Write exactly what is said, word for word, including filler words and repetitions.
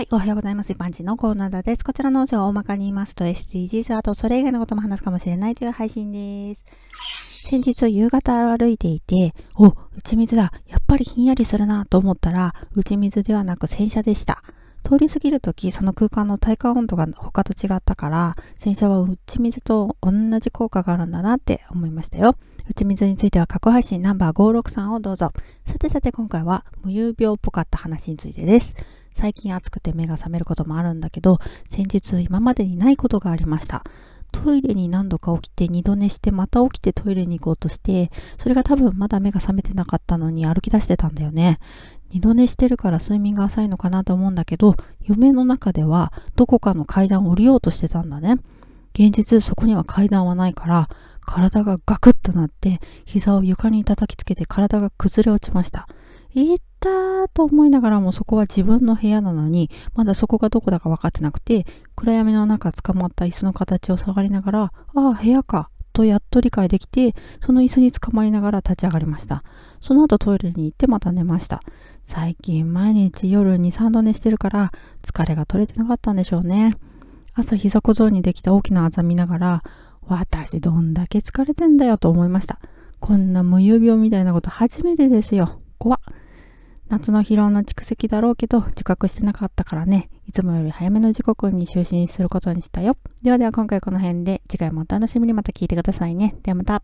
はい、おはようございます。一般人のコーナーです。こちらの音声は大まかに言いますと エスディージーズ、あとそれ以外のことも話すかもしれないという配信です。先日夕方歩いていて、お、打ち水だ。やっぱりひんやりするなと思ったら、打ち水ではなく洗車でした。通り過ぎるとき、その空間の体感温度が他と違ったから、洗車は打ち水と同じ効果があるんだなって思いましたよ。打ち水については過去配信ナンバーごひゃくろくじゅうさんをどうぞ。さてさて今回は、無遊病っぽかった話についてです。最近暑くて目が覚めることもあるんだけど、先日今までにないことがありました。トイレに何度か起きて二度寝してまた起きてトイレに行こうとして、それが多分まだ目が覚めてなかったのに歩き出してたんだよね。二度寝してるから睡眠が浅いのかなと思うんだけど、夢の中ではどこかの階段を降りようとしてたんだね。現実そこには階段はないから、体がガクッとなって膝を床に叩きつけて体が崩れ落ちました。えっだと思いながらもそこは自分の部屋なのにまだそこがどこだか分かってなくて、暗闇の中捕まった椅子の形を触りながら、ああ部屋かとやっと理解できて、その椅子に捕まりながら立ち上がりました。その後トイレに行ってまた寝ました。最近毎日夜 にさん 度寝してるから疲れが取れてなかったんでしょうね。朝膝小僧にできた大きなあざ見ながら、私どんだけ疲れてんだよと思いました。こんな無遊病みたいなこと初めてですよ。怖っ。夏の疲労の蓄積だろうけど、自覚してなかったからね。いつもより早めの時刻に就寝することにしたよ。ではでは今回この辺で、次回もお楽しみにまた聞いてくださいね。ではまた。